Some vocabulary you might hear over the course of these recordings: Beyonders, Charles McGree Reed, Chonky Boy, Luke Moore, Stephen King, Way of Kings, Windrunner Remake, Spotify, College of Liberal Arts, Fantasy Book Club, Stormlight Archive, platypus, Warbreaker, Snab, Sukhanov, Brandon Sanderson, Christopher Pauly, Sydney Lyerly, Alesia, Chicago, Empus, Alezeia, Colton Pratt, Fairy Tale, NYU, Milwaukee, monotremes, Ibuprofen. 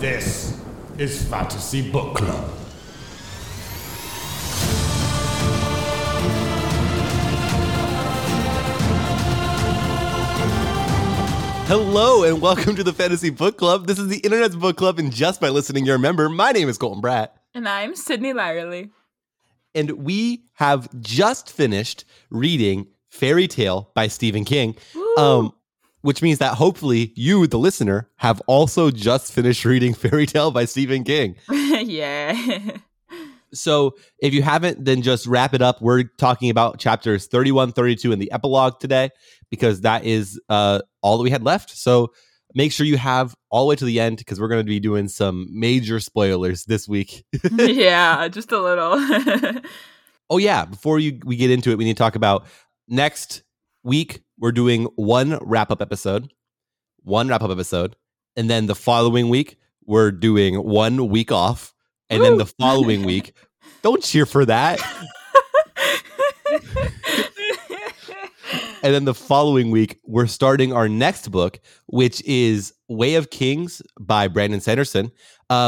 This is Fantasy Book Club. Hello and welcome to the Fantasy Book Club. This is the internet's book club, and just by listening, you're a member. My name is Colton Pratt. And I'm Sydney Lyerly. And we have just finished reading Fairy Tale by Stephen King, which means that hopefully you, the listener, have also just finished reading Fairy Tale by Stephen King. Yeah. So if you haven't, then just wrap it up. We're talking about chapters 31, 32, and the epilogue today, because that is all that we had left. So make sure you have all the way to the end, because we're going to be doing some major spoilers this week. Yeah, just a little. Oh, yeah. Before we get into it, we need to talk about next week. We're doing one wrap-up episode. And then the following week, we're doing 1 week off. And then the following week, don't cheer for that. And then the following week, we're starting our next book, which is Way of Kings by Brandon Sanderson,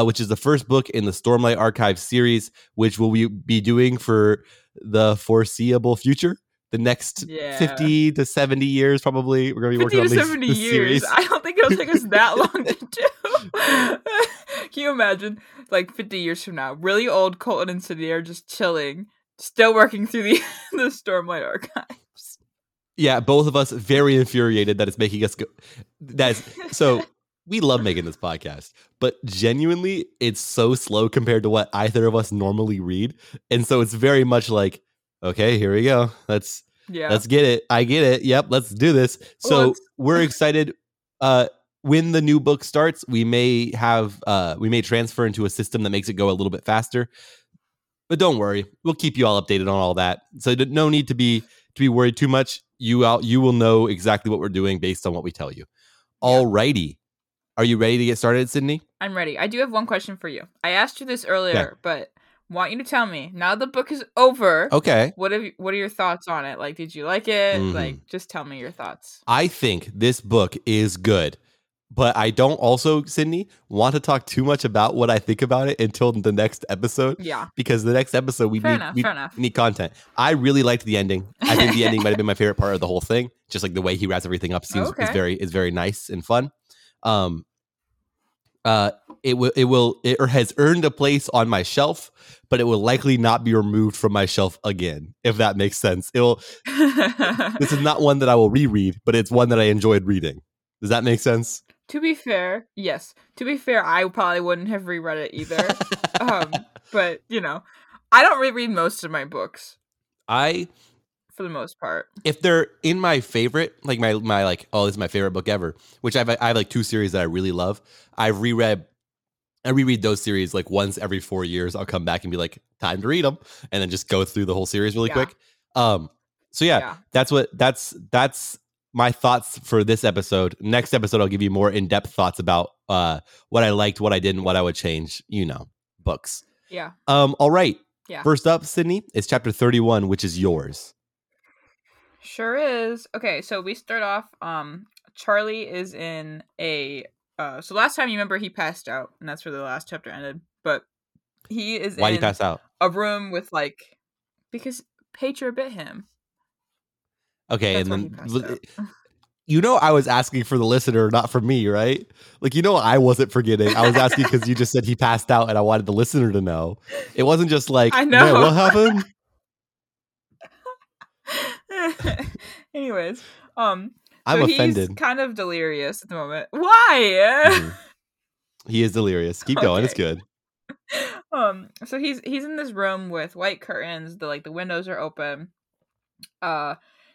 which is the first book in the Stormlight Archive series, which we'll be doing for the foreseeable future. The next 50 to 70 years, probably. We're going to be working on this series. I don't think it'll take us that long to do. Can you imagine, like, 50 years from now, really old Colton and Sydney are just chilling, still working through the Stormlight Archives. Yeah, both of us very infuriated that it's making us go. So we love making this podcast, but genuinely, it's so slow compared to what either of us normally read. And so it's very much like, okay, here we go. Let's get it. I get it. Yep, let's do this. So we're excited. When the new book starts, we may have transfer into a system that makes it go a little bit faster. But don't worry, we'll keep you all updated on all that. So no need to be worried too much. You will know exactly what we're doing based on what we tell you. Yeah. All righty. Are you ready to get started, Sydney? I'm ready. I do have one question for you. I asked you this earlier, but want you to tell me now the book is over. Okay. What are your thoughts on it? Like, did you like it? Like, just tell me your thoughts. I think this book is good, but I don't also, Sydney, want to talk too much about what I think about it until the next episode. Yeah. Because the next episode we need content. I really liked the ending. I think the ending might have been my favorite part of the whole thing. Just like the way he wraps everything up is very nice and fun. It has earned a place on my shelf, but it will likely not be removed from my shelf again, if that makes sense. This is not one that I will reread, but it's one that I enjoyed reading. Does that make sense? To be fair, yes. To be fair, I probably wouldn't have reread it either. But, you know, I don't reread most of my books. For the most part. If they're in my favorite, like my like, oh, this is my favorite book ever, which I have like two series that I really love. I reread those series like once every 4 years. I'll come back and be like, time to read them, and then just go through the whole series really quick. That's my thoughts for this episode. Next episode, I'll give you more in-depth thoughts about what I liked, what I didn't, what I would change, you know, books. Yeah. All right. Yeah. First up, Sydney, is chapter 31, which is yours. Sure is. Okay, so we start off, Charlie is in a, so last time you remember he passed out, and that's where the last chapter ended, but he is Why'd he pass out? A room with, like, because Patra bit him. Okay, that's and then, you know, I was asking for the listener, not for me, right? Like, you know, I wasn't forgetting. I was asking because you just said he passed out, and I wanted the listener to know. It wasn't just like, I know. What happened? Anyways, I'm so offended. He's kind of delirious at the moment. Why? He is delirious. Keep going. It's good. So he's in this room with white curtains. The windows are open.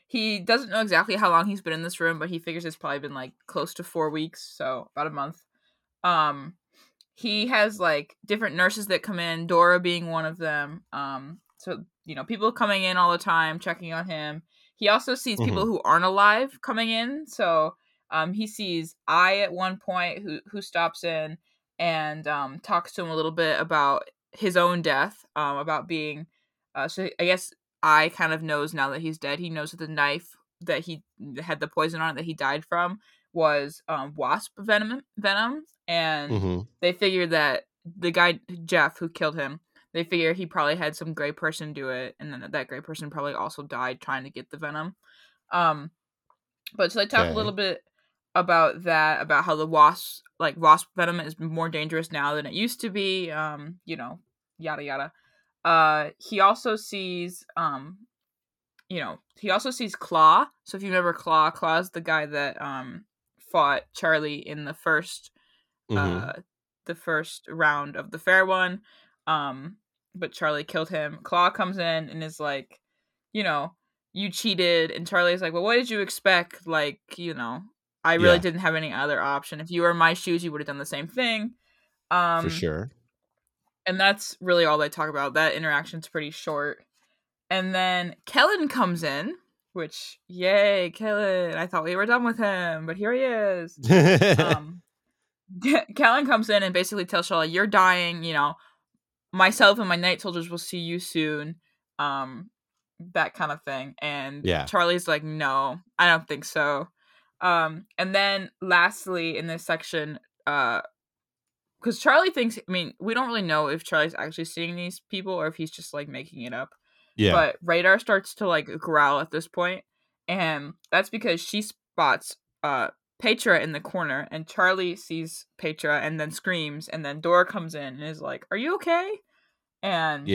He doesn't know exactly how long he's been in this room, but he figures it's probably been like close to 4 weeks, so about a month. He has like different nurses that come in, Dora being one of them. So, you know, people coming in all the time, checking on him. He also sees people who aren't alive coming in. So he sees I at one point who stops in and talks to him a little bit about his own death, about being. So I guess I kind of knows now that he's dead. He knows that the knife that he had the poison on it that he died from was wasp venom, and they figured that the guy Jeff who killed him, they figure he probably had some gray person do it, and then that gray person probably also died trying to get the venom. But so they talk a little bit about that, about how the wasp venom is more dangerous now than it used to be. Yada yada. He also sees Claw. So if you remember Claw's the guy that fought Charlie in the first round of the fair one. But Charlie killed him. Claw comes in and is like, you cheated. And Charlie's like, well, what did you expect? Like, I really didn't have any other option. If you were in my shoes, you would have done the same thing. For sure. And that's really all they talk about. That interaction's pretty short. And then Kellen comes in, which, yay, Kellen. I thought we were done with him, but here he is. Kellen comes in and basically tells Charlie, you're dying, myself and my night soldiers will see you soon, that kind of thing. And Charlie's like, no, I don't think so. And then lastly in this section, because Charlie thinks, we don't really know if Charlie's actually seeing these people or if he's just like making it up. Yeah. But Radar starts to like growl at this point, and that's because she spots Petra in the corner, and Charlie sees Petra and then screams, and then Dora comes in and is like, are you okay? And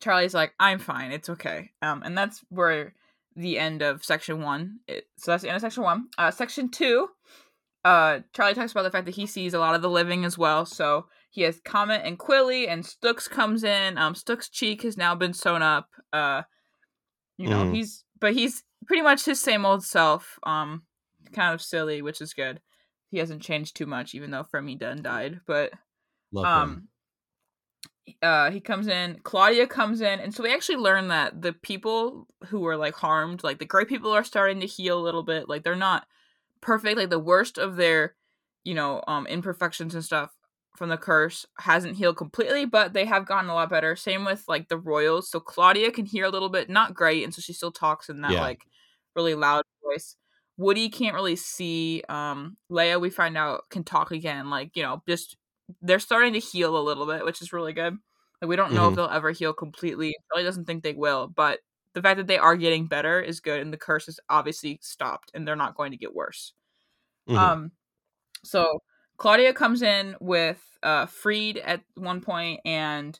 Charlie's like, I'm fine, it's okay. And that's where the end of section one is. So that's the end of section one. Section two, Charlie talks about the fact that he sees a lot of the living as well. So he has Comet and Quilly, and Stooks comes in. Stooks' cheek has now been sewn up. He's pretty much his same old self. Kind of silly, which is good. He hasn't changed too much, even though Fermi Dunn died. But he comes in, Claudia comes in, and so we actually learn that the people who were like harmed, like the gray people, are starting to heal a little bit. Like they're not perfect. Like the worst of their, imperfections and stuff from the curse hasn't healed completely, but they have gotten a lot better. Same with like the royals. So Claudia can hear a little bit, not great, and so she still talks in that like really loud voice. Woody can't really see. Leia, we find out, can talk again. Just they're starting to heal a little bit, which is really good. Like we don't know if they'll ever heal completely. Charlie doesn't think they will, but the fact that they are getting better is good, and the curse is obviously stopped, and they're not going to get worse. So Claudia comes in with Freed at one point, and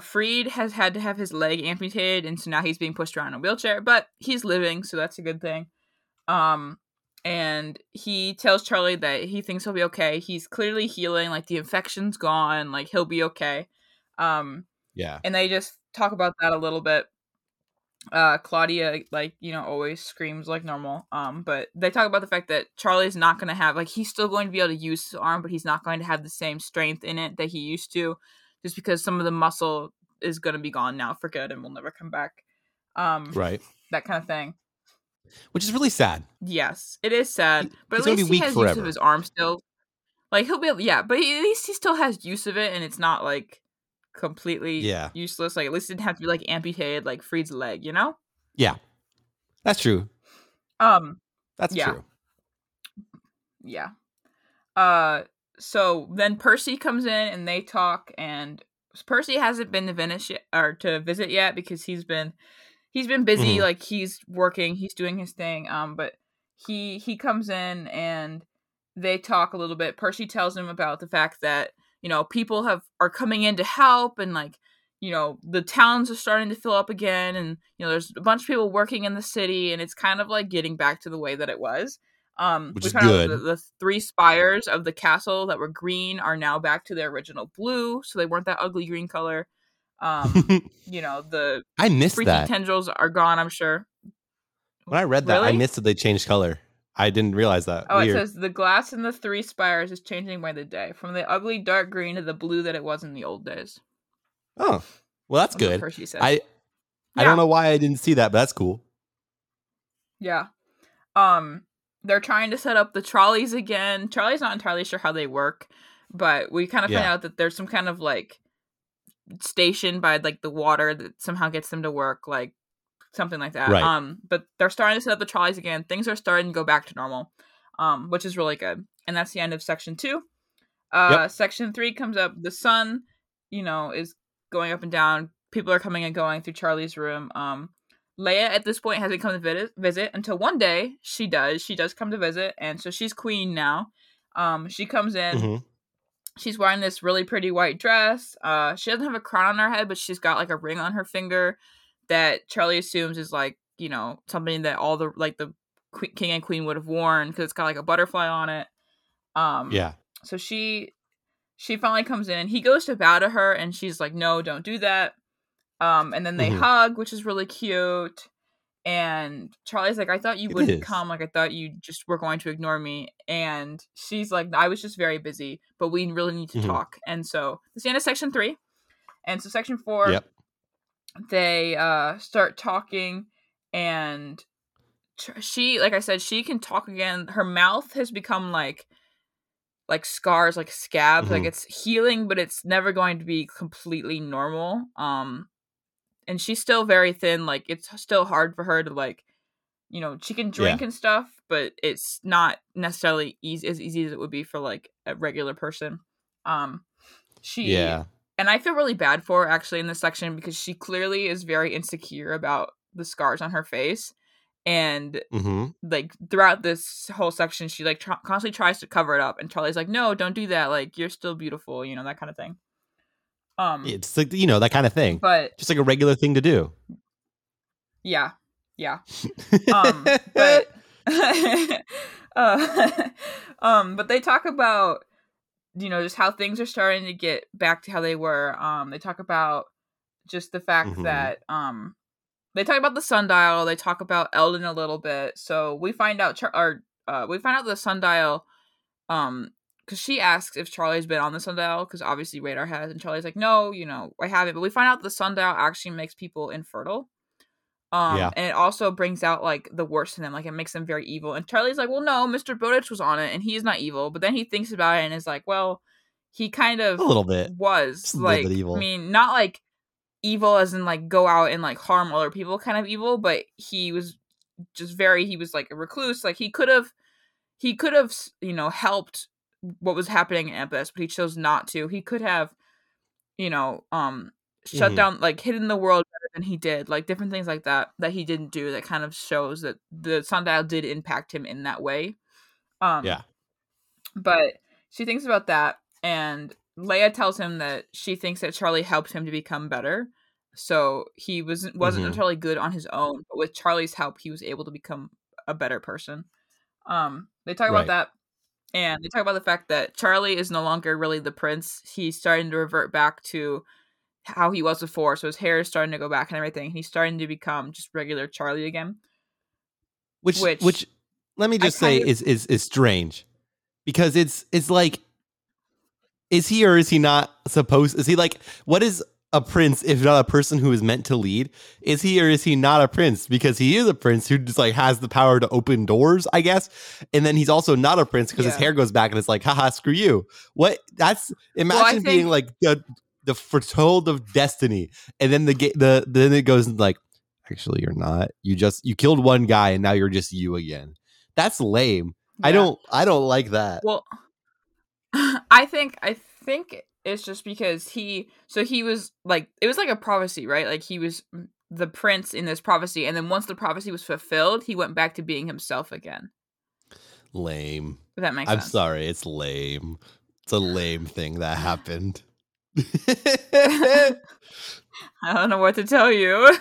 Freed has had to have his leg amputated, and so now he's being pushed around in a wheelchair, but he's living, so that's a good thing. And he tells Charlie that he thinks he'll be okay. He's clearly healing, like the infection's gone, like he'll be okay. And they just talk about that a little bit. Claudia, always screams like normal. But they talk about the fact that Charlie's not going to have, like, he's still going to be able to use his arm, but he's not going to have the same strength in it that he used to, just because some of the muscle is going to be gone now for good and will never come back. Right. That kind of thing. Which is really sad. Yes, it is sad. But at least he has use of his arm still. Like he'll be, but at least he still has use of it, and it's not like completely useless. Like at least it didn't have to be like amputated, like Freed's leg, Yeah, that's true. That's true. Yeah. So then Percy comes in and they talk, and Percy hasn't been to Venice yet because he's been busy, like he's working, he's doing his thing. But he comes in and they talk a little bit. Percy tells him about the fact that, people are coming in to help, and like, the towns are starting to fill up again, and there's a bunch of people working in the city, and it's kind of like getting back to the way that it was. Which is good. The three spires of the castle that were green are now back to their original blue, so they weren't that ugly green color. The I missed freaky that tendrils are gone, I'm sure. When I read that, really? I missed that they changed color. I didn't realize that. Oh, weird. It says the glass in the three spires is changing by the day, from the ugly dark green to the blue that it was in the old days. Oh, well, that's good. I don't know why I didn't see that, but that's cool. Yeah. They're trying to set up the trolleys again. Charlie's not entirely sure how they work, but we kind of find out that there's some kind of like station by like the water that somehow gets them to work, like something like that. Right. But they're starting to set up the trolleys again. Things are starting to go back to normal. which is really good. And that's the end of section 2. Yep. Section 3 comes up. The sun, you know, is going up and down. People are coming and going through Charlie's room. Leia at this point hasn't come to visit until one day she does. She does come to visit, and so she's queen now. She comes in. Mm-hmm. She's wearing this really pretty white dress. She doesn't have a crown on her head, but she's got like a ring on her finger that Charlie assumes is like, you know, something that all the like the king and queen would have worn because it's got like a butterfly on it. Yeah. So she finally comes in. He goes to bow to her, and she's like, "No, don't do that." And then they hug, which is really cute. And Charlie's like, I thought you wouldn't come. Like, I thought you just were going to ignore me. And she's like, I was just very busy, but we really need to talk. And so that's the end of section 3. And so section 4, they start talking. And she, like I said, she can talk again. Her mouth has become like scars, like scabs. Like, it's healing, but it's never going to be completely normal. And she's still very thin. Like, it's still hard for her to, like, you know, she can drink and stuff, but it's not necessarily as easy as it would be for, like, a regular person. And I feel really bad for her, actually, in this section, because she clearly is very insecure about the scars on her face. And, like, throughout this whole section, she, like, constantly tries to cover it up. And Charlie's like, no, don't do that. Like, you're still beautiful, you know, that kind of thing. It's like, you know, that kind of thing, but just like a regular thing to do. Yeah. But but they talk about, you know, just how things are starting to get back to how they were. They talk about just the fact that they talk about the sundial. They talk about Eldon a little bit. So we find out the sundial. Because she asks if Charlie's been on the sundial, because obviously Radar has, and Charlie's like, no, you know, I haven't. But we find out the sundial actually makes people infertile. And it also brings out, like, the worst in them. Like, it makes them very evil. And Charlie's like, well, no, Mr. Bowditch was on it, and he's not evil. But then he thinks about it and is like, well, he kind of... a little bit. Was, like, evil. I mean, not, like, evil as in, like, go out and, like, harm other people kind of evil, but he was just he was, like, a recluse. Like, he could have, you know, helped what was happening in Epis, but he chose not to. He could have, you know, shut down, like, hidden the world better than he did, like, different things like that he didn't do, that kind of shows that the sundial did impact him in that way. But she thinks about that, and Leia tells him that she thinks that Charlie helped him to become better, so he wasn't entirely good on his own, but with Charlie's help he was able to become a better person. They talk about that. And they talk about the fact that Charlie is no longer really the prince. He's starting to revert back to how he was before. So his hair is starting to go back and everything. He's starting to become just regular Charlie again. Which let me just say is strange. Because it's like, is he or is he not supposed... is he like... what is a prince if not a person who is meant to lead? Is he or is he not a prince? Because he is a prince who just like has the power to open doors, I guess. And then he's also not a prince because his hair goes back and it's like, haha, screw you. What? That's being like the foretold of destiny, and then then it goes like, actually you're not. You killed one guy and now you're just you again. That's lame. Yeah. I don't like that. Well, I think it's just because he was like, it was like a prophecy, right? Like he was the prince in this prophecy. And then once the prophecy was fulfilled, he went back to being himself again. Lame. If that makes sense. I'm sorry. It's lame. It's a lame thing that happened. I don't know what to tell you.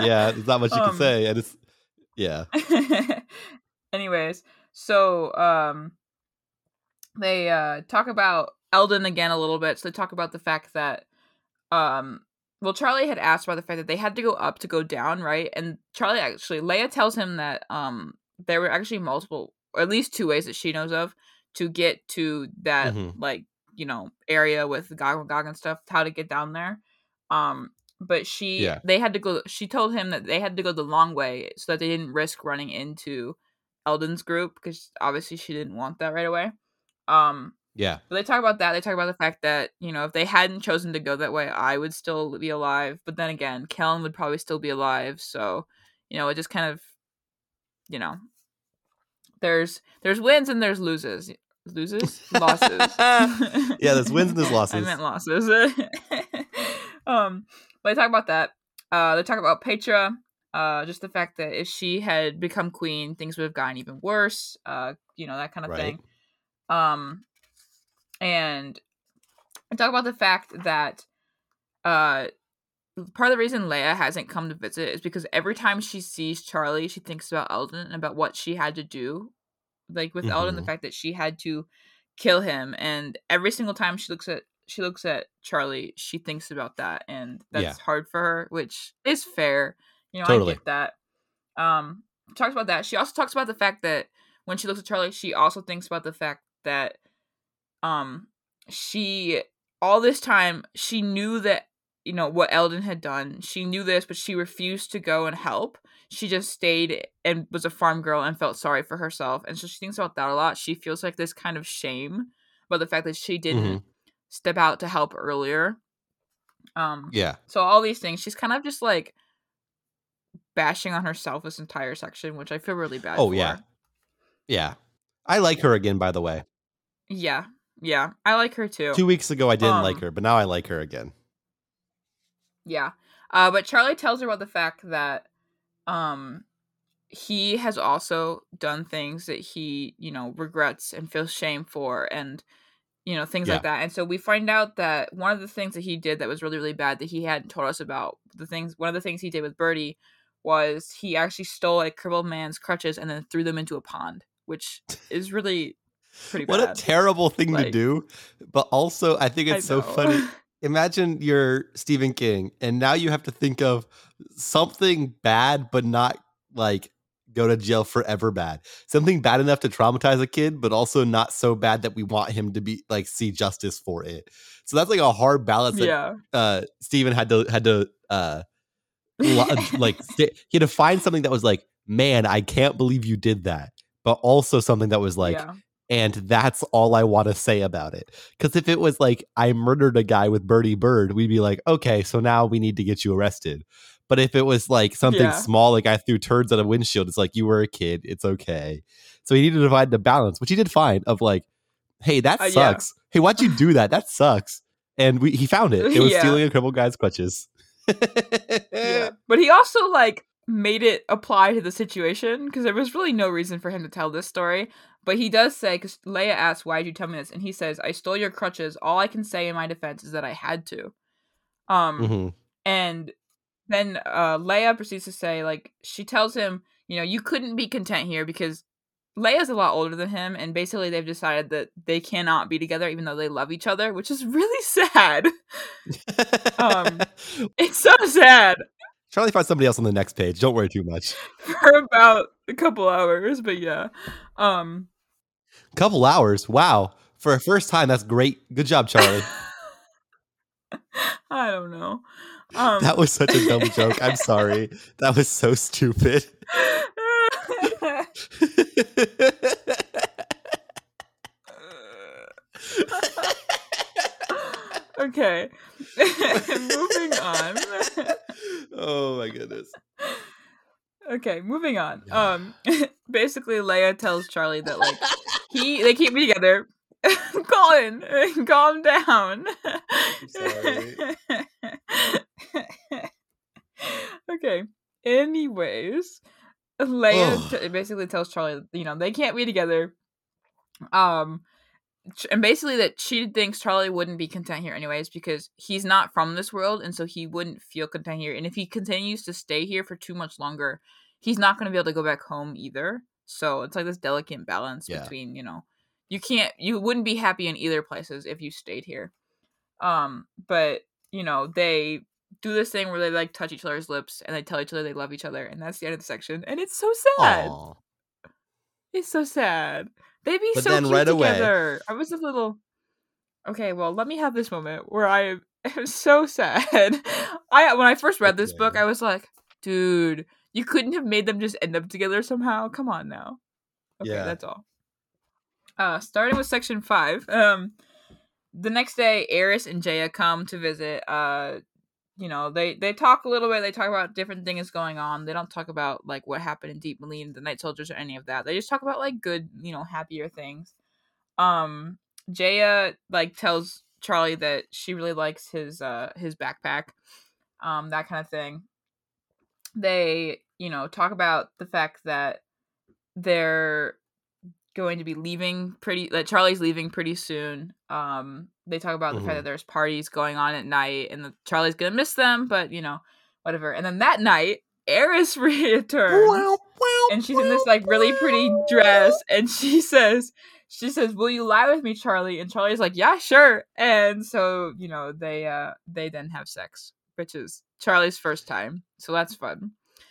Yeah. There's not much you can say. And it's, yeah. Anyways. So, they, talk about Eldon again a little bit. So they talk about the fact that Charlie had asked about the fact that they had to go up to go down, right? And Leia tells him that there were actually multiple, or at least 2 ways that she knows of, to get to that like, you know, area with Gog and stuff, how to get down there. But she told him that they had to go the long way so that they didn't risk running into Eldon's group, because obviously she didn't want that right away. Yeah. But they talk about that. They talk about the fact that, you know, if they hadn't chosen to go that way, I would still be alive. But then again, Kellen would probably still be alive. So, you know, it just kind of, you know, There's wins and there's loses. Losses. Yeah, there's wins and there's losses. I meant losses. But they talk about that. They talk about Petra. Just the fact that if she had become queen, things would have gotten even worse. That kind of thing. And I talk about the fact that part of the reason Leia hasn't come to visit is because every time she sees Charlie, she thinks about Eldon and about what she had to do, like with Eldon, the fact that she had to kill him. And every single time she looks at Charlie, she thinks about that, and that's hard for her, which is fair. Totally. I get that. Talks about that. She also talks about the fact that when she looks at Charlie, she also thinks about the fact that she all this time she knew that what Eldon had done. She knew this, but she refused to go and help. She just stayed and was a farm girl and felt sorry for herself. And so she thinks about that a lot. She feels like this kind of shame about the fact that she didn't step out to help earlier. So all these things, she's kind of just like bashing on herself this entire section, which I feel really bad for. Yeah. I like her again, by the way. Yeah. I like her too. 2 weeks ago, I didn't like her, but now I like her again. Yeah. But Charlie tells her about the fact that he has also done things that he, regrets and feels shame for and, things like that. And so we find out that one of the things that he did that was really, really bad that he hadn't told us about, one of the things he did with Birdie was he actually stole a crippled man's crutches and then threw them into a pond, which is really pretty bad. What a terrible thing to do. But also, I think it's so funny. Imagine you're Stephen King, and now you have to think of something bad, but not like go to jail forever bad. Something bad enough to traumatize a kid, but also not so bad that we want him to be like see justice for it. So that's like a hard balance that Stephen had to find something that was like, man, I can't believe you did that, but also something that was like. Yeah. And that's all I want to say about it. Because if it was like, I murdered a guy with Birdie Bird, we'd be like, okay, so now we need to get you arrested. But if it was like something small, like I threw turds at a windshield, it's like, you were a kid, it's okay. So he needed to find the balance, which he did find, of like, hey, that sucks. Hey, why'd you do that? That sucks. And he found it. It was stealing a crippled guy's crutches. But he also like made it apply to the situation because there was really no reason for him to tell this story. But he does say, because Leia asks, why did you tell me this? And he says, I stole your crutches. All I can say in my defense is that I had to. And then Leia proceeds to say, like, she tells him, you couldn't be content here because Leia's a lot older than him. And basically they've decided that they cannot be together even though they love each other, which is really sad. It's so sad. Charlie finds somebody else on the next page. Don't worry too much. For about a couple hours, but yeah. Couple hours? Wow. For a first time, that's great. Good job, Charlie. I don't know. That was such a dumb joke. I'm sorry. That was so stupid. Okay. Moving on. Oh my goodness. Okay, moving on. Yeah. Basically Leia tells Charlie that like they can't be together. Colin, calm down. I'm sorry. Okay. Anyways, Leia basically tells Charlie, they can't be together. And basically that she thinks Charlie wouldn't be content here anyways because he's not from this world, and so he wouldn't feel content here. And if he continues to stay here for too much longer, he's not going to be able to go back home either. So it's like this delicate balance between, you wouldn't be happy in either places if you stayed here. But, they do this thing where they like touch each other's lips and they tell each other they love each other. And that's the end of the section. And it's so sad. Aww. It's so sad. They'd be so cute together. I was a little... Okay, well, let me have this moment where I am so sad. When I first read this book, I was like, dude, you couldn't have made them just end up together somehow? Come on now. Okay, that's all. Starting with section 5. The next day, Eris and Jaya come to visit you know, they talk a little bit. They talk about different things going on. They don't talk about like what happened in Deep Moline, the Night Soldiers, or any of that. They just talk about like good, you know, happier things. Jaya like tells Charlie that she really likes his backpack, that kind of thing. They, you know, talk about the fact that they're going to be leaving that Charlie's leaving pretty soon. They talk about the fact that there's parties going on at night and that Charlie's gonna miss them, but you know, whatever. And then that night, Eris returns, and she's in this like really pretty dress, and she says, "Will you lie with me, Charlie?" And Charlie's like, "Yeah, sure." And so, you know, they then have sex, which is Charlie's first time, so that's fun.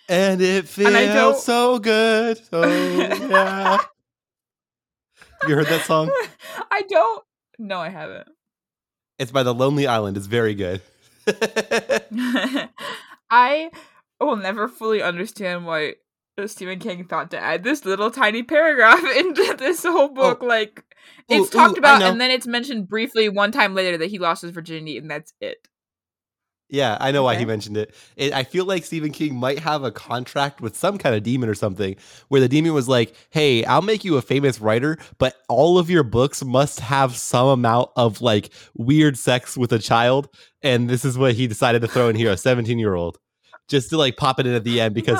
And it feels so good. Oh yeah. You heard that song? I don't. No, I haven't. It's by the Lonely Island. It's very good. I will never fully understand why Stephen King thought to add this little tiny paragraph into this whole book. Oh. Like, it's talked about, and then it's mentioned briefly one time later that he lost his virginity, and that's it. Yeah, I know why he mentioned it. I feel like Stephen King might have a contract with some kind of demon or something where the demon was like, hey, I'll make you a famous writer, but all of your books must have some amount of like weird sex with a child. And this is what he decided to throw in here, a 17-year-old, just to like pop it in at the end because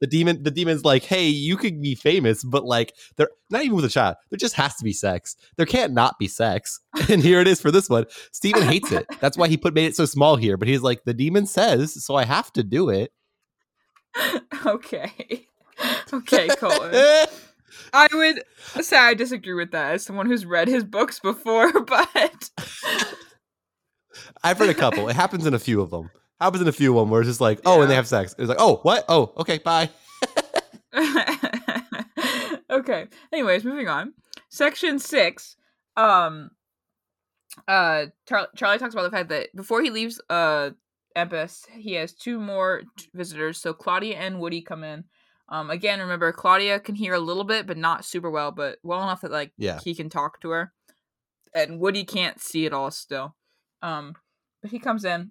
the demon's like, hey, you could be famous, but like they're not even with a child. There just has to be sex. There can't not be sex. And here it is for this one. Stephen hates it. That's why he made it so small here. But he's like, the demon says, so I have to do it. Okay, Colton. I would say I disagree with that as someone who's read his books before, but I've read a couple. It happens in a few of them. Where it's just like, and they have sex. It's like, oh, what? Oh, okay, bye. Okay. Anyways, moving on. Section 6. Charlie talks about the fact that before he leaves Empus, he has two more visitors. So Claudia and Woody come in. Again, remember, Claudia can hear a little bit, but not super well, but well enough that like he can talk to her. And Woody can't see it all still. But he comes in.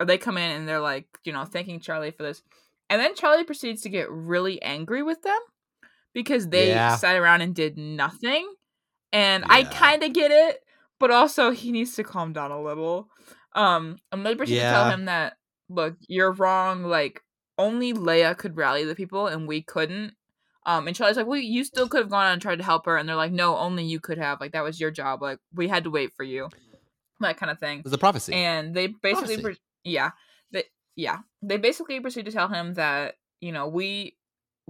Or they come in and they're like, you know, thanking Charlie for this. And then Charlie proceeds to get really angry with them because they sat around and did nothing. And I kind of get it, but also he needs to calm down a little. And they proceed to tell him that, look, you're wrong. Like, only Leia could rally the people and we couldn't. And Charlie's like, well, you still could have gone out and tried to help her. And they're like, no, only you could have. Like, that was your job. Like, we had to wait for you. That kind of thing. It was a prophecy. And they basically, they basically proceed to tell him that, you know, we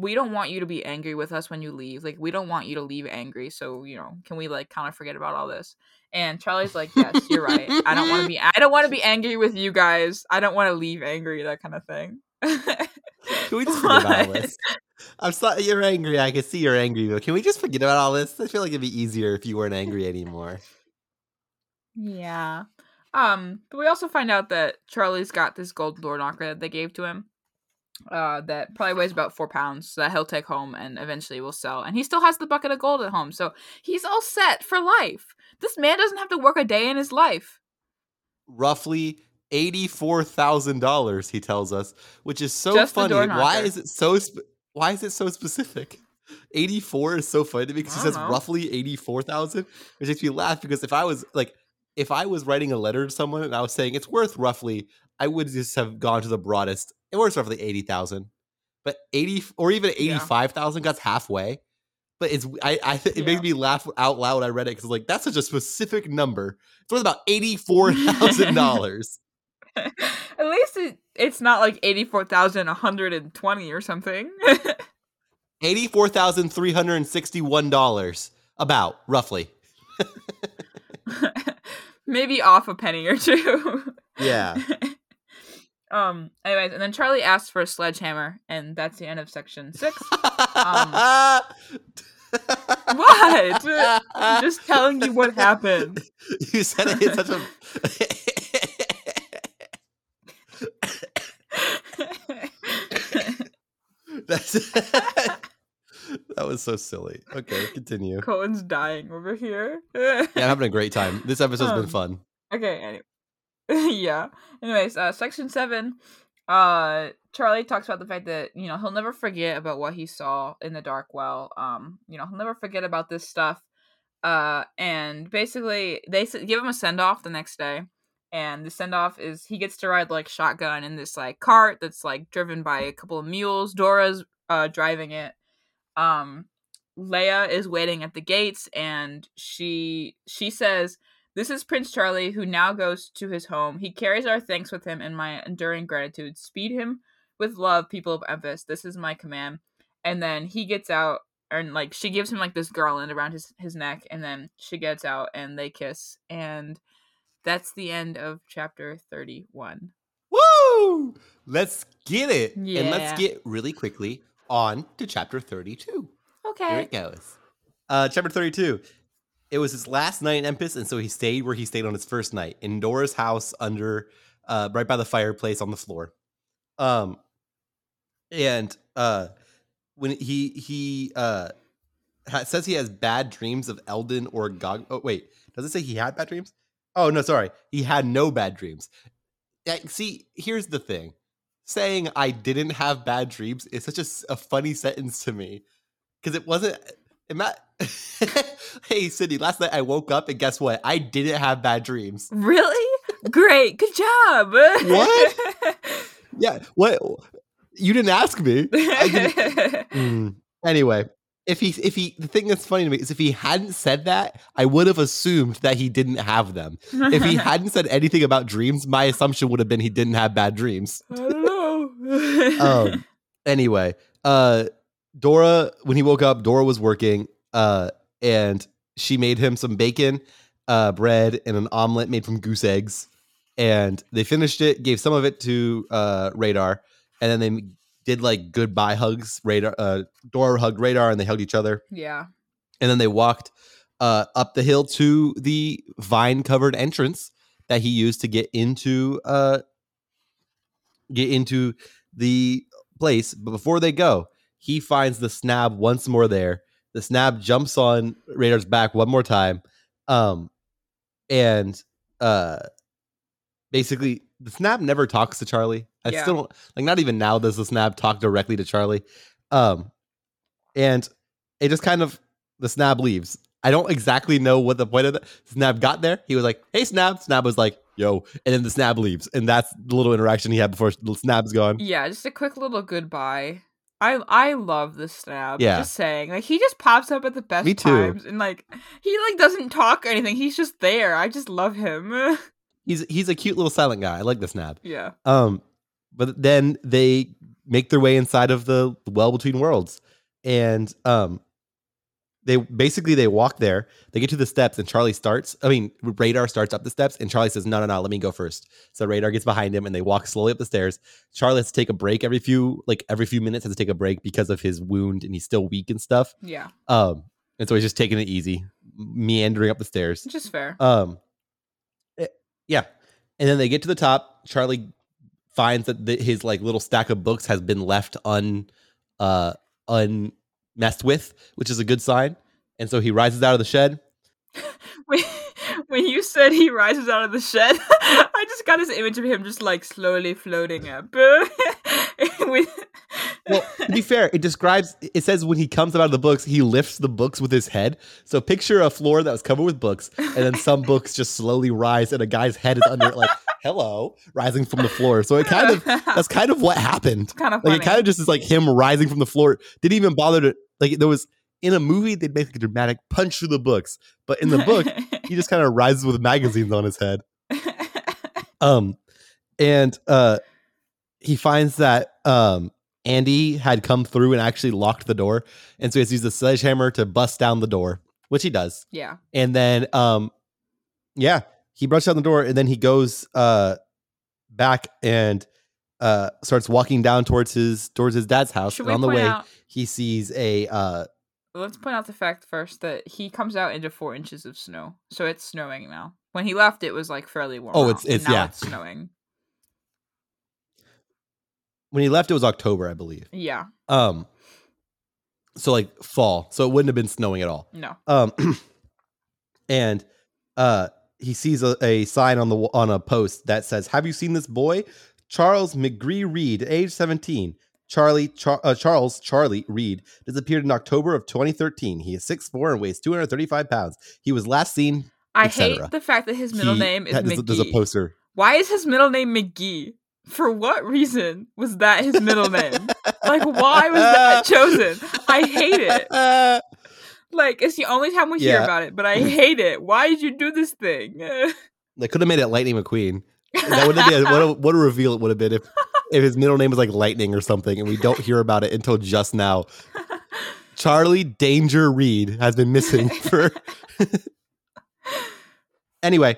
don't want you to be angry with us when you leave. Like, we don't want you to leave angry. So, you know, can we like kind of forget about all this? And Charlie's like, yes, you're right. I don't want to be angry with you guys. I don't want to leave angry. That kind of thing. Can we just forget about all this? I'm sorry, you're angry. I can see you're angry, but can we just forget about all this? I feel like it'd be easier if you weren't angry anymore. Yeah. But we also find out that Charlie's got this gold door knocker that they gave to him that probably weighs about 4 pounds that he'll take home and eventually will sell. And he still has the bucket of gold at home, so he's all set for life. This man doesn't have to work a day in his life. Roughly $84,000, he tells us, which is so just funny. Why is it so specific? 84 is so funny because he says roughly 84,000, which makes me laugh because if I was writing a letter to someone and I was saying it's worth roughly, I would just have gone to the broadest. It was roughly 80,000, but 80 or even 85,000 got halfway. But it made me laugh out loud when I read it because it's like that's such a specific number. It's worth about $84,000. At least it's not like 84,120 or something. $84,361, about roughly. Maybe off a penny or two. Yeah. Anyways, and then Charlie asks for a sledgehammer, and that's the end of section 6. What? I'm just telling you what happened. You said it in such a. That was so silly. Okay, continue. Colton's dying over here. Yeah, I'm having a great time. This episode's been fun. Okay, anyway. Yeah. Anyways, section 7, Charlie talks about the fact that, you know, he'll never forget about what he saw in the dark well. You know, he'll never forget about this stuff. And basically they give him a send-off the next day. And the send-off is he gets to ride, like, shotgun in this, like, cart that's, like, driven by a couple of mules. Dora's driving it. Leia is waiting at the gates, and she says, "This is Prince Charlie, who now goes to his home. He carries our thanks with him and my enduring gratitude. Speed him with love, people of Memphis. This is my command." And then he gets out, and, like, she gives him, like, this garland around his neck, and then she gets out, and they kiss, and... that's the end of chapter 31. Woo! Let's get it. Yeah. And let's get really quickly on to chapter 32. Okay. Here it goes. Chapter 32. It was his last night in Memphis, and so he stayed where he stayed on his first night, in Dora's house under, right by the fireplace on the floor. And when he says he has bad dreams of Eldon or Gog. Oh, wait. Does it say he had bad dreams? Oh, no, sorry. He had no bad dreams. See, here's the thing. Saying I didn't have bad dreams is such a funny sentence to me. Because it wasn't... Hey, Sydney, last night I woke up and guess what? I didn't have bad dreams. Really? Great. Good job. What? Yeah. What? You didn't ask me. I didn't... Anyway. If he, the thing that's funny to me is if he hadn't said that, I would have assumed that he didn't have them. If he hadn't said anything about dreams, my assumption would have been he didn't have bad dreams. I don't know. Anyway, Dora, when he woke up, Dora was working, and she made him some bacon, bread, and an omelet made from goose eggs. And they finished it, gave some of it to Radar, and then they did like goodbye hugs. Dora hugged Radar and they hugged each other. Yeah. And then they walked up the hill to the vine covered entrance that he used to get into the place. But before they go, he finds the snab once more there. The snab jumps on Radar's back one more time. Basically the snab never talks to Charlie. I still don't, like, not even now does the snab talk directly to Charlie. And it just kind of, the snab leaves. I don't exactly know what the point of that. Snab got there. He was like, "Hey, snab." Snab was like, "Yo." And then the snab leaves. And that's the little interaction he had before snab's gone. Yeah, just a quick little goodbye. I love the snab. Yeah. Just saying. Like, he just pops up at the best times. And, like, he, like, doesn't talk or anything. He's just there. I just love him. He's a cute little silent guy. I like the snab. Yeah. But then they make their way inside of the Well Between Worlds, and they walk there. They get to the steps, and Radar starts up the steps, and Charlie says, "No, let me go first." So Radar gets behind him, and they walk slowly up the stairs. Charlie has to take a break every few minutes has to take a break because of his wound, and he's still weak and stuff. Yeah. And so he's just taking it easy, meandering up the stairs. Which is fair. Yeah, and then they get to the top. Charlie finds that his like little stack of books has been left unmessed with, which is a good sign. And so he rises out of the shed. When you said he rises out of the shed, I just got this image of him just like slowly floating up. Well, to be fair, it says when he comes out of the books, he lifts the books with his head. So picture a floor that was covered with books, and then some books just slowly rise, and a guy's head is under it like, "Hello," rising from the floor. So it kind of, that's kind of what happened. Kind of funny. It kind of just is like him rising from the floor. Didn't even bother to, like, there was, in a movie, they'd make a dramatic punch through the books. But in the book, he just kind of rises with magazines on his head. And he finds that Andy had come through and actually locked the door. And so he has used a sledgehammer to bust down the door, which he does. Yeah. And then, he brushed down the door, and then he goes back and starts walking down towards his dad's house. Should we and on point the way, out, he sees a... let's point out the fact first that he comes out into 4 inches of snow. So it's snowing now. When he left, it was like fairly warm. Oh, it's now it's snowing. When he left, it was October, I believe. Yeah. So like fall. So it wouldn't have been snowing at all. No. And he sees a sign on a post that says, "Have you seen this boy? Charles McGree Reed, age 17. Charlie Reed disappeared in October of 2013. He is 6'4" and weighs 235 pounds. He was last seen." I hate the fact that his middle name is McGee. There's a poster. Why is his middle name McGee? For what reason was that his middle name? Like, why was that chosen? I hate it. Like, it's the only time we hear about it, but I hate it. Why did you do this thing? They could have made it Lightning McQueen. That would have been what a reveal it would have been if his middle name was like Lightning or something, and we don't hear about it until just now. Charlie Danger Reed has been missing for... Anyway,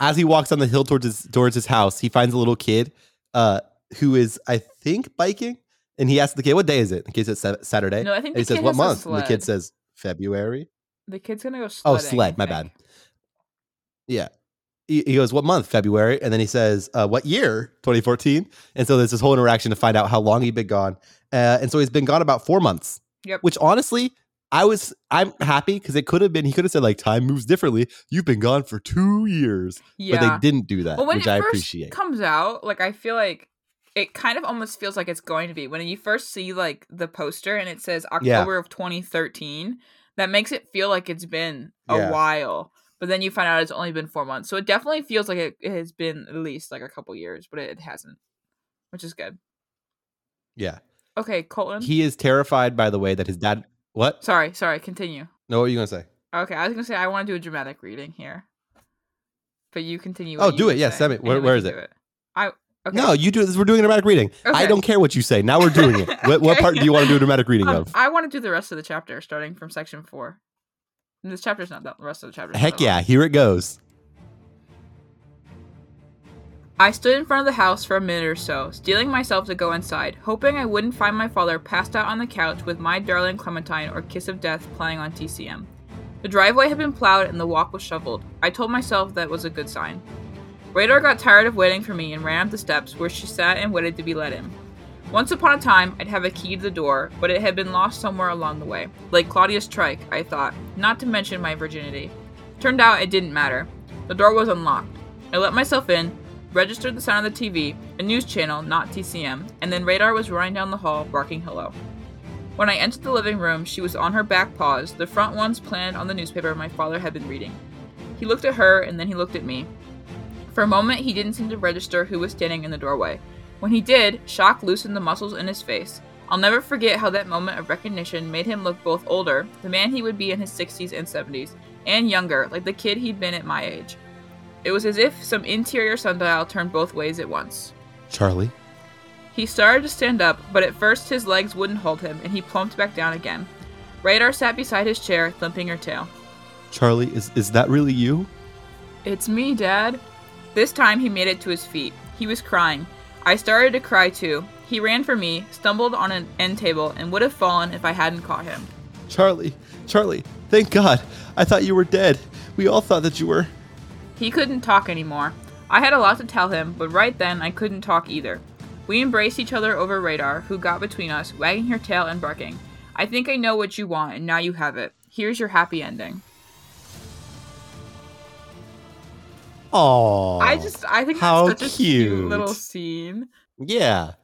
as he walks on the hill towards his house, he finds a little kid who is, I think, biking. And he asks the kid, "What day is it?" The kid says Saturday. No, I think the kid says, "What month?" And the kid says, "February." The kid's going to go sledding. Oh, sled. My bad. Yeah. He goes, "What month?" "February." And then he says, "What year?" 2014. And so there's this whole interaction to find out how long he'd been gone. And so he's been gone about 4 months. Yep. Which, honestly... I'm happy because it could have been, he could have said, like, "Time moves differently. You've been gone for 2 years." Yeah. But they didn't do that, which I appreciate. When it first comes out, like, I feel like it kind of almost feels like it's going to be. When you first see, like, the poster and it says October of 2013, that makes it feel like it's been a while. But then you find out it's only been 4 months. So it definitely feels like it has been at least, like, a couple years, but it hasn't, which is good. Yeah. Okay, Colton. He is terrified, by the way, that his dad... What? Sorry. Continue. No, what were you going to say? Okay, I was going to say I want to do a dramatic reading here. But you continue. Oh, do it. Yes, send it. Where is it? Okay. No, you do this. We're doing a dramatic reading. Okay. I don't care what you say. Now we're doing it. Okay. What part do you want to do a dramatic reading of? I want to do the rest of the chapter, starting from section 4. And this chapter's not that. The rest of the chapter. Heck yeah, here it goes. I stood in front of the house for a minute or so, steeling myself to go inside, hoping I wouldn't find my father passed out on the couch with My Darling Clementine or Kiss of Death playing on TCM. The driveway had been plowed and the walk was shoveled. I told myself that was a good sign. Radar got tired of waiting for me and ran up the steps where she sat and waited to be let in. Once upon a time, I'd have a key to the door, but it had been lost somewhere along the way. Like Claudius Trike, I thought, not to mention my virginity. Turned out it didn't matter. The door was unlocked. I let myself in, registered the sound of the TV, a news channel, not TCM, and then Radar was running down the hall, barking hello. When I entered the living room, she was on her back paws, the front ones planted on the newspaper my father had been reading. He looked at her, and then he looked at me. For a moment, he didn't seem to register who was standing in the doorway. When he did, shock loosened the muscles in his face. I'll never forget how that moment of recognition made him look both older, the man he would be in his 60s and 70s, and younger, like the kid he'd been at my age. It was as if some interior sundial turned both ways at once. "Charlie?" He started to stand up, but at first his legs wouldn't hold him, and he plumped back down again. Radar sat beside his chair, thumping her tail. "Charlie, is that really you?" "It's me, Dad." This time he made it to his feet. He was crying. I started to cry too. He ran for me, stumbled on an end table, and would have fallen if I hadn't caught him. Charlie, thank God. I thought you were dead. We all thought that you were..." He couldn't talk anymore. I had a lot to tell him, but right then I couldn't talk either. We embraced each other over Radar, who got between us, wagging her tail and barking. "I think I know what you want, and now you have it. Here's your happy ending." Aww. I think that's such a cute little scene. Yeah.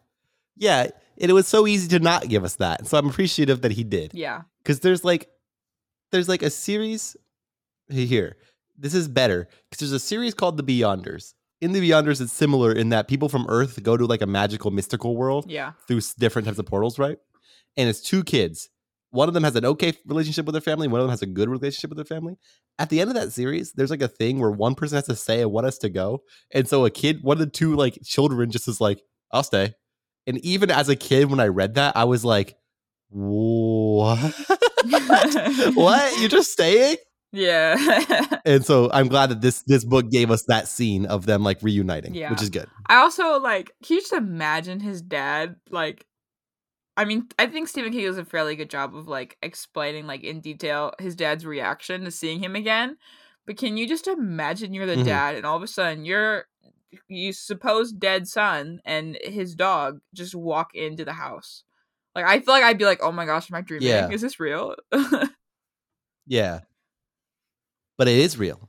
Yeah, and it was so easy to not give us that, so I'm appreciative that he did. Yeah. Because there's a series here. This is better because there's a series called The Beyonders. In The Beyonders, it's similar in that people from Earth go to like a magical, mystical world through different types of portals, right? And it's two kids. One of them has an okay relationship with their family. One of them has a good relationship with their family. At the end of that series, there's like a thing where one person has to say, "I want us to go." And so one of the two like children just is like, "I'll stay." And even as a kid, when I read that, I was like, "What? What? You're just staying?" Yeah. And so I'm glad that this book gave us that scene of them like reuniting, which is good. I also like, can you just imagine his dad? Like, I mean, I think Stephen King does a fairly good job of like explaining like in detail his dad's reaction to seeing him again. But can you just imagine you're the dad and all of a sudden your supposed dead son and his dog just walk into the house? Like, I feel like I'd be like, "Oh my gosh, am I dreaming? Is this real?" Yeah. But it is real.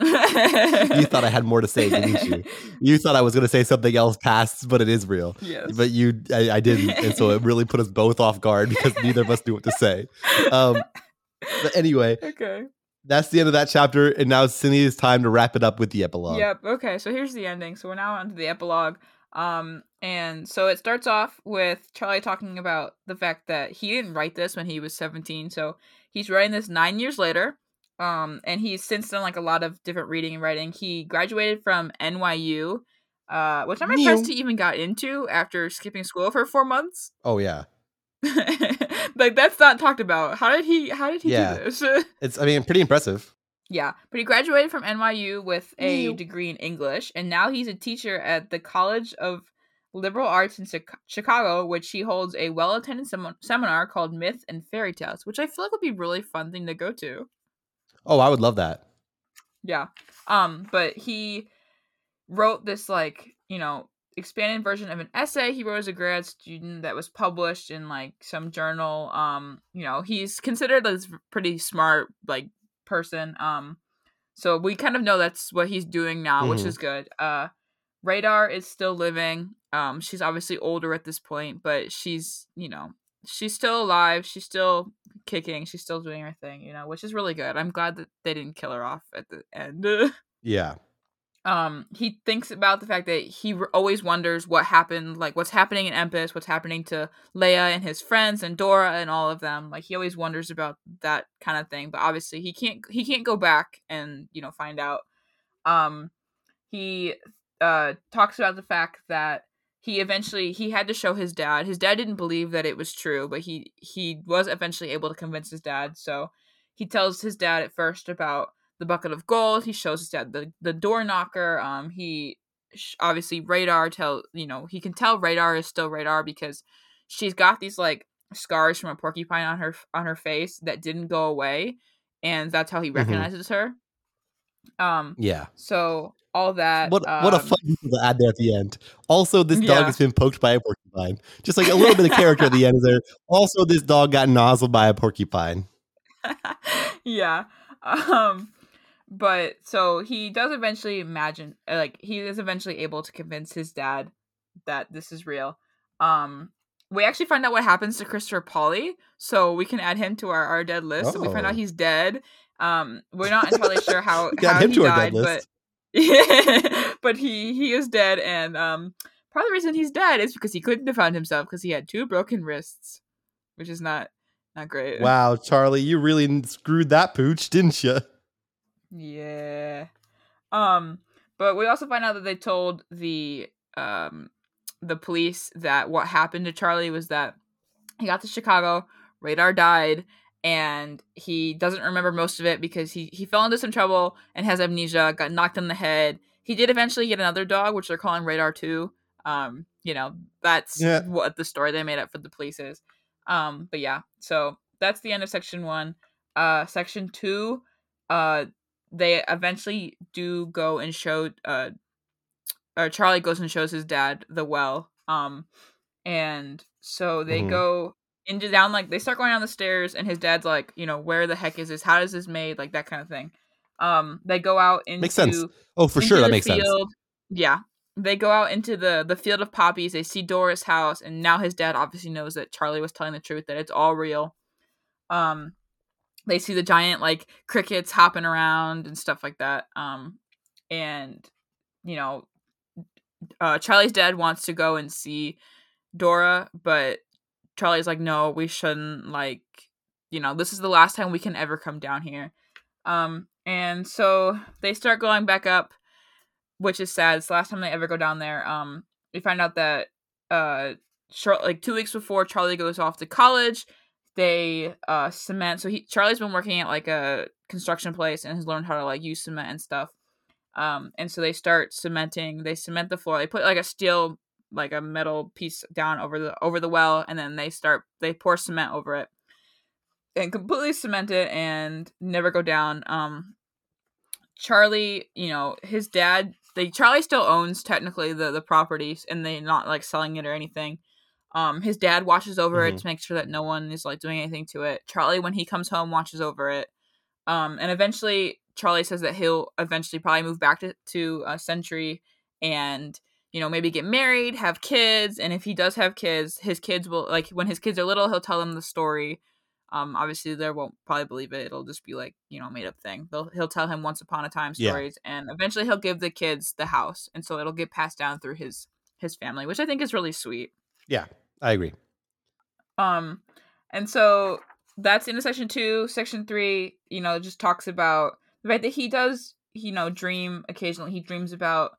You thought I had more to say, didn't you? You thought I was going to say something else past, but it is real. Yes. But I didn't. And so it really put us both off guard because neither of us knew what to say. But anyway. Okay. That's the end of that chapter. And now, Cindy, it's time to wrap it up with the epilogue. Yep. Okay. So here's the ending. So we're now on to the epilogue. And so it starts off with Charlie talking about the fact that he didn't write this when he was 17. So he's writing this 9 years later. And he's since done like a lot of different reading and writing. He graduated from NYU, which I'm impressed he even got into after skipping school for 4 months. Oh yeah. Like that's not talked about. How did he do this? It's pretty impressive. Yeah, but he graduated from NYU with a degree in English, and now he's a teacher at the College of Liberal Arts in Chicago, which he holds a well-attended seminar called Myth and Fairy Tales, which I feel like would be a really fun thing to go to. Oh, I would love that. Yeah. But he wrote this, expanded version of an essay he wrote as a grad student that was published in, some journal. He's considered this pretty smart, person. So we kind of know that's what he's doing now, which is good. Radar is still living. She's obviously older at this point, but she's still alive. She's still kicking. She's still doing her thing, which is really good. I'm glad that they didn't kill her off at the end. Yeah. He thinks about the fact that he always wonders what happened, what's happening in Empus, what's happening to Leia and his friends and Dora and all of them. He always wonders about that kind of thing, but obviously he can't go back and, find out. He talks about the fact that he had to show his dad. His dad didn't believe that it was true, but he was eventually able to convince his dad. So he tells his dad at first about the bucket of gold. He shows his dad the door knocker. Obviously Radar he can tell Radar is still Radar because she's got these scars from a porcupine on her face that didn't go away, and that's how he recognizes her. Yeah. So. All that. What a fun thing to add there at the end. Also, this dog has been poked by a porcupine. Just a little bit of character at the end there. Also, this dog got nozzled by a porcupine. Yeah. But so he does eventually imagine, he is eventually able to convince his dad that this is real. We actually find out what happens to Christopher Pauly, so we can add him to our dead list. Oh. So we find out he's dead. We're not entirely sure how he died, but. But he is dead, and part of the reason he's dead is because he couldn't have found himself because he had two broken wrists, which is not great. Wow, Charlie, you really screwed that pooch, didn't you? Yeah. But we also find out that they told the police that what happened to Charlie was that he got to Chicago, Radar died, and he doesn't remember most of it because he fell into some trouble and has amnesia, got knocked on the head. He did eventually get another dog, which they're calling Radar 2. That's what the story they made up for the police is. But yeah, so that's the end of section 1. Section 2, they eventually do go and show... or Charlie goes and shows his dad the well. And so they go... into down they start going down the stairs, and his dad's where the heck is this? How is this made? That kind of thing. They go out into makes sense. Oh, for sure, that makes field. Sense. Yeah, they go out into the field of poppies. They see Dora's house, and now his dad obviously knows that Charlie was telling the truth, that it's all real. They see the giant crickets hopping around and stuff like that. Charlie's dad wants to go and see Dora, but Charlie's no, we shouldn't, this is the last time we can ever come down here. And so they start going back up, which is sad. It's the last time they ever go down there. We find out that, 2 weeks before Charlie goes off to college, they, cement. So Charlie's been working at, a construction place and has learned how to, use cement and stuff. And so they start cementing. They cement the floor. They put, a steel... a metal piece down over the well, and then they pour cement over it and completely cement it and never go down. Charlie, his dad, Charlie still owns technically the property, and they're not selling it or anything. His dad watches over it to make sure that no one is doing anything to it. Charlie, when he comes home, watches over it. And eventually Charlie says that he'll eventually probably move back to Century and, you know, maybe get married, have kids. And if he does have kids, his kids will, like, when his kids are little, he'll tell them the story. Obviously, they won't probably believe it. It'll just be like, you know, made up thing. He'll tell him once upon a time stories, and eventually he'll give the kids the house. And so it'll get passed down through his family, which I think is really sweet. Yeah, I agree. And so that's into section 2. Section 3, you know, just talks about the fact that he does, you know, dream occasionally. He dreams about,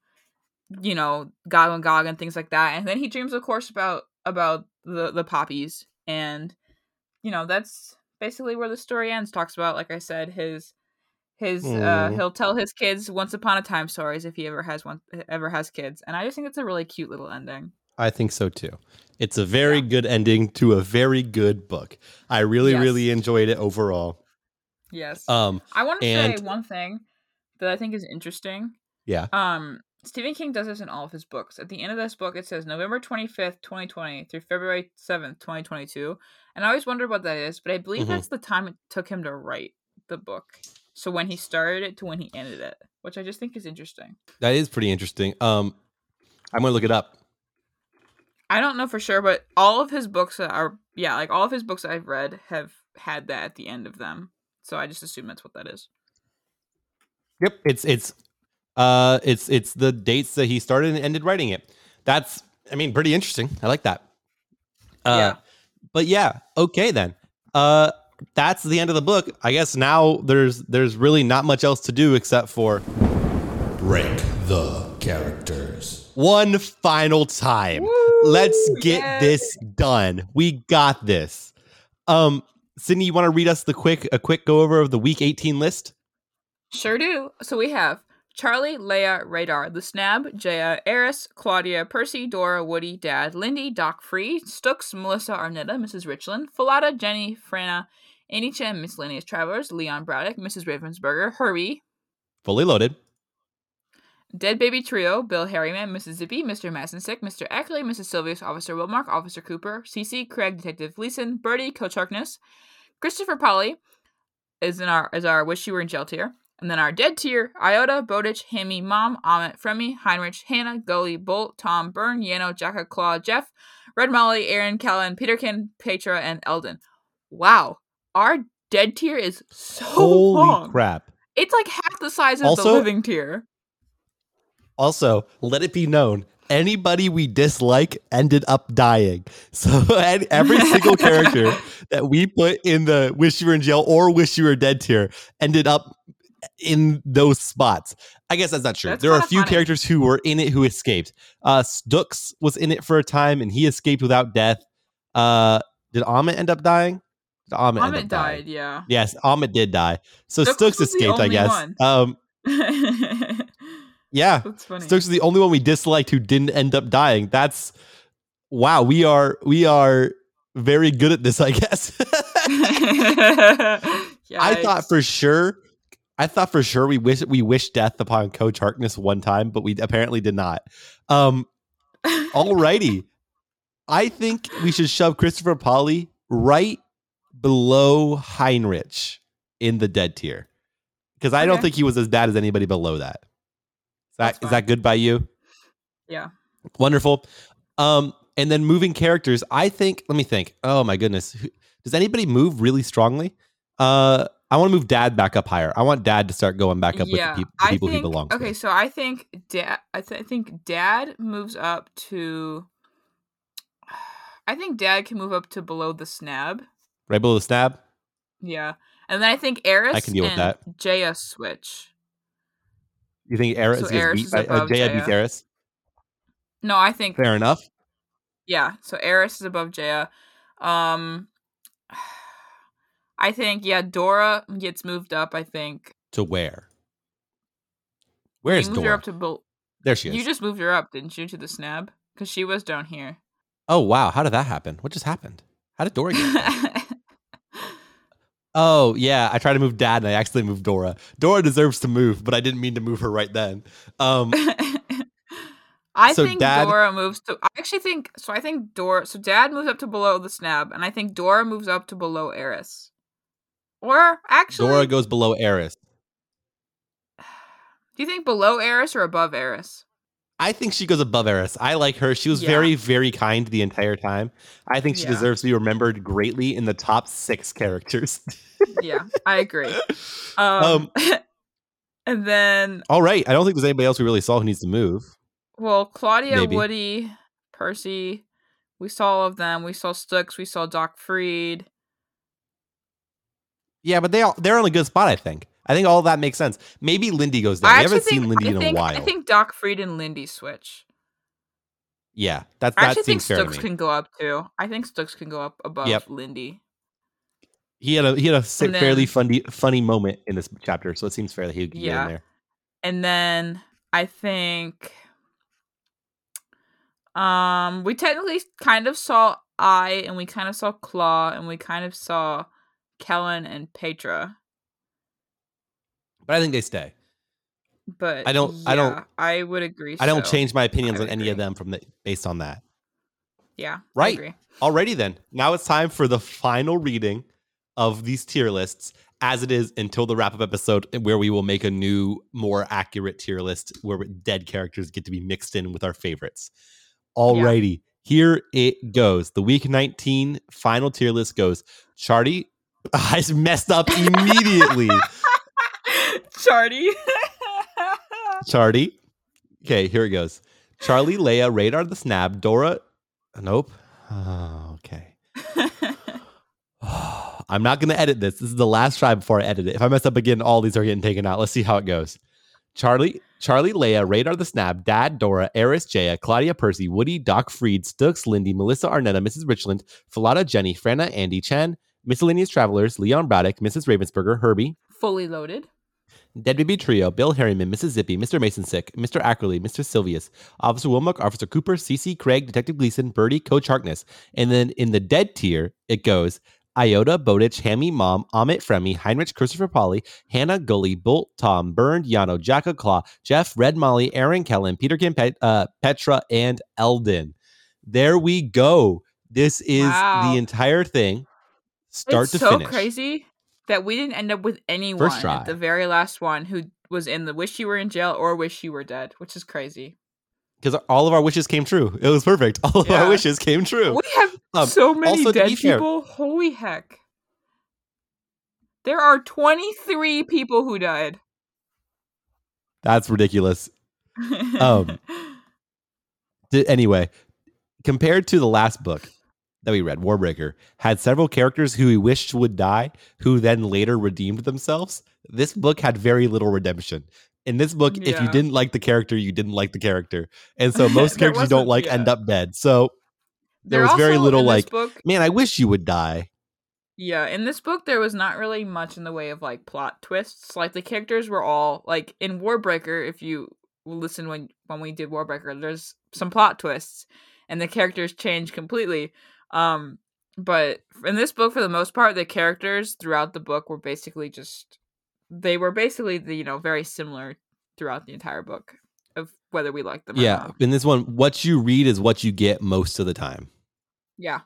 you know, Gog and Gog and things like that. And then he dreams, of course, about the poppies. And, you know, that's basically where the story ends. Talks about, like I said, his he'll tell his kids once upon a time stories if he ever has kids. And I just think it's a really cute little ending. I think so too. It's a very good ending to a very good book. I really enjoyed it overall. Yes. I want to say one thing that I think is interesting. Yeah. Stephen King does this in all of his books. At the end of this book, it says November 25th, 2020 through February 7th, 2022. And I always wonder what that is, but I believe that's the time it took him to write the book. So when he started it to when he ended it, which I just think is interesting. That is pretty interesting. I'm going to look it up. I don't know for sure, but all of his books all of his books I've read have had that at the end of them. So I just assume that's what that is. Yep, it's the dates that he started and ended writing it. That's, I mean, pretty interesting. I like that. But yeah, okay then. That's the end of the book. I guess now there's really not much else to do except for rank the characters one final time. Woo! Let's get this done. We got this. Sydney, you want to read us a quick go over of the week 18 list? Sure do. So we have Charlie, Leia, Radar, The Snab, Jaya, Eris, Claudia, Percy, Dora, Woody, Dad, Lindy, Doc Free, Stooks, Melissa, Arnetta, Mrs. Richland, Falada, Jenny, Frana, Anicha, and Miscellaneous Travelers, Leon Braddock, Mrs. Ravensburger, Herbie. Fully loaded. Dead Baby Trio, Bill Harriman, Mrs. Zippy, Mr. Massensick, Mr. Ackley, Mrs. Silvius, Officer Wilmark, Officer Cooper, Cece, Craig, Detective Gleason, Birdie, Coach Harkness, Christopher Polly is our Wish You Were in Jail tier, and then our Dead tier, Iota, Bowditch, Hammy, Mom, Amit, Fremi, Heinrich, Hannah, Gully, Bolt, Tom, Byrne, Yano, Jacka, Claw, Jeff, Red Molly, Aaron, Callan, Peterkin, Petra, and Eldon. Wow. Our Dead tier is so long. Holy crap. It's like half the size of the Living tier. Also, let it be known, anybody we dislike ended up dying. So every single character that we put in the Wish You Were in Jail or Wish You Were Dead tier ended up in those spots. I guess that's not true. There are a few characters who were in it who escaped. Stooks was in it for a time, and he escaped without death. Did Amit end up dying? Amit died, yeah. Yes, Amit did die. So Stooks escaped, I guess. Yeah, Stooks is the only one we disliked who didn't end up dying. That's wow. We are very good at this, I guess. I thought for sure we wished death upon Coach Harkness one time, but we apparently did not. Alrighty, I think we should shove Christopher Polly right below Heinrich in the dead tier because I don't think he was as bad as anybody below that. Is that good by you? Yeah. Wonderful. And then moving characters, let me think. Oh my goodness. Does anybody move really strongly? I want to move Dad back up higher. I want Dad to start going back up with the people he belongs to. Okay, so I think Dad moves up to Dad can move up to below the Snab. Right below the Snab? Yeah. And then I think Eris and Jaya switch. You think Eris is above Jaya? Beats Eris? No, I think... Fair enough. Yeah, so Eris is above Jaya. I think, Dora gets moved up, I think. To where? Where is Dora? Her up to there she is. You just moved her up, didn't you, to the Snab? Because she was down here. Oh, wow. How did that happen? What just happened? How did Dora get there? Oh, yeah, I tried to move Dad, and I actually moved Dora. Dora deserves to move, but I didn't mean to move her right then. I think Dad moves up to below the Snab, and I think Dora moves up to below Eris. Or, actually... Dora goes below Eris. Do you think below Eris or above Eris? I think she goes above Eris. I like her. She was very, very kind the entire time. I think she deserves to be remembered greatly in the top 6 characters. Yeah, I agree. And then... All right. I don't think there's anybody else we really saw who needs to move. Well, Claudia, Woody, Percy. We saw all of them. We saw Stooks. We saw Doc Freed. Yeah, but they're in a good spot, I think. I think all that makes sense. Maybe Lindy goes there. We haven't seen Lindy in a while. I think Doc Freed and Lindy switch. Yeah, that seems fair to me. I actually think Stooks can go up too. I think Stooks can go up above Lindy. He had a fairly funny moment in this chapter, so it seems fair that he would get in there. And then I think we technically kind of saw Eye, and we kind of saw Claw, and we kind of saw Kellen and Petra. But I think they stay. But I would agree. I don't change my opinions on any of them based on that. Yeah. Right. I agree. Alrighty then. Now it's time for the final reading of these tier lists, as it is until the wrap-up episode, where we will make a new, more accurate tier list where dead characters get to be mixed in with our favorites. Alrighty. Yeah. Here it goes. The week 19 final tier list goes. Charty, I messed up immediately. Charty. Okay, here it goes. Charlie, Leia, Radar the Snab, Dora. Nope. Oh, okay. I'm not going to edit this. This is the last try before I edit it. If I mess up again, all these are getting taken out. Let's see how it goes. Charlie, Leia, Radar the Snab, Dad, Dora, Eris, Jaya, Claudia, Percy, Woody, Doc Freed, Stooks, Lindy, Melissa, Arnetta, Mrs. Richland, Falada, Jenny, Franna, Andy, Chen, Miscellaneous Travelers, Leon Braddock, Mrs. Ravensburger, Herbie. Fully Loaded. Dead Baby Trio, Bill Harriman, Mrs. Zippy, Mr. Mason Sick, Mr. Ackerley, Mr. Silvius, Officer Wilmock, Officer Cooper, CC Craig, Detective Gleason, Birdie, Coach Harkness. And then in the dead tier, it goes Iota, Bowditch, Hammy, Mom, Amit, Fremy, Heinrich, Christopher Polly, Hannah, Gully, Bolt, Tom, Burned, Yano, Jacka, Claw, Jeff, Red Molly, Aaron, Kellen, Peterkin, Petra, and Eldon. There we go. This is the entire thing. Start to finish. It's so crazy that we didn't end up with anyone at the very last one who was in the wish you were in jail or wish you were dead, which is crazy. Because all of our wishes came true. It was perfect. All of our wishes came true. We have so many dead people. Holy heck. There are 23 people who died. That's ridiculous. Anyway, compared to the last book that we read, Warbreaker, had several characters who we wished would die, who then later redeemed themselves. This book had very little redemption. In this book, if you didn't like the character, you didn't like the character. And so most characters you don't like end up dead. So there was very little like, book, man, I wish you would die. Yeah, in this book, there was not really much in the way of like plot twists. Like the characters were all like in Warbreaker, if you listen when we did Warbreaker, there's some plot twists and the characters change completely. But in this book, for the most part, the characters throughout the book were basically just, they were basically, very similar throughout the entire book of whether we liked them or not. Yeah, in this one, what you read is what you get most of the time. Yeah.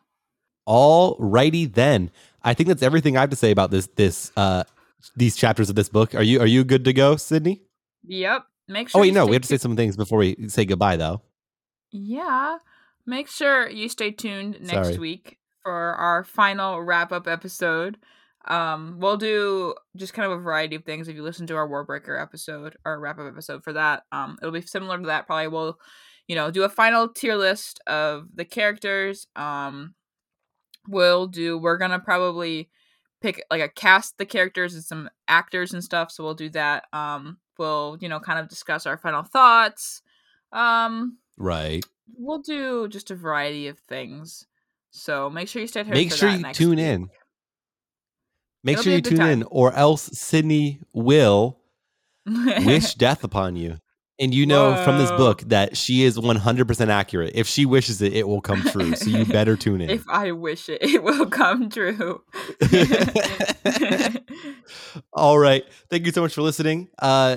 All righty then. I think that's everything I have to say about these chapters of this book. Are you good to go, Sydney? Yep. Make sure. Oh, wait, no, we have to say some things before we say goodbye, though. Yeah. Make sure you stay tuned next week for our final wrap-up episode. We'll do just kind of a variety of things. If you listen to our Warbreaker episode, our wrap-up episode for that, it'll be similar to that. Probably we'll, do a final tier list of the characters. We're going to probably pick like a cast the characters and some actors and stuff. So we'll do that. We'll, kind of discuss our final thoughts. Right. We'll do just a variety of things. So make sure you stay here. Make sure you tune in. Make sure you tune in, or else Sydney will wish death upon you. And you know from this book that she is 100% accurate. If she wishes it, it will come true. So you better tune in. If I wish it, it will come true. All right. Thank you so much for listening.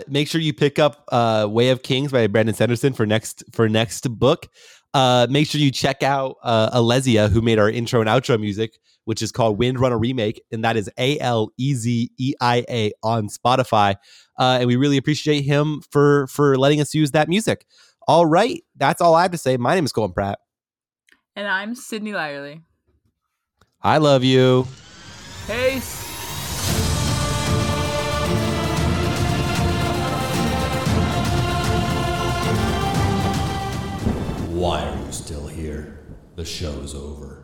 Make sure you pick up Way of Kings by Brandon Sanderson for next book. Make sure you check out Alesia, who made our intro and outro music, which is called Windrunner Remake, and that is Alezeia on Spotify. And we really appreciate him for letting us use that music. All right, that's all I have to say. My name is Colton Pratt. And I'm Sydney Lyerly. I love you. Peace. Why are you still here? The show's over.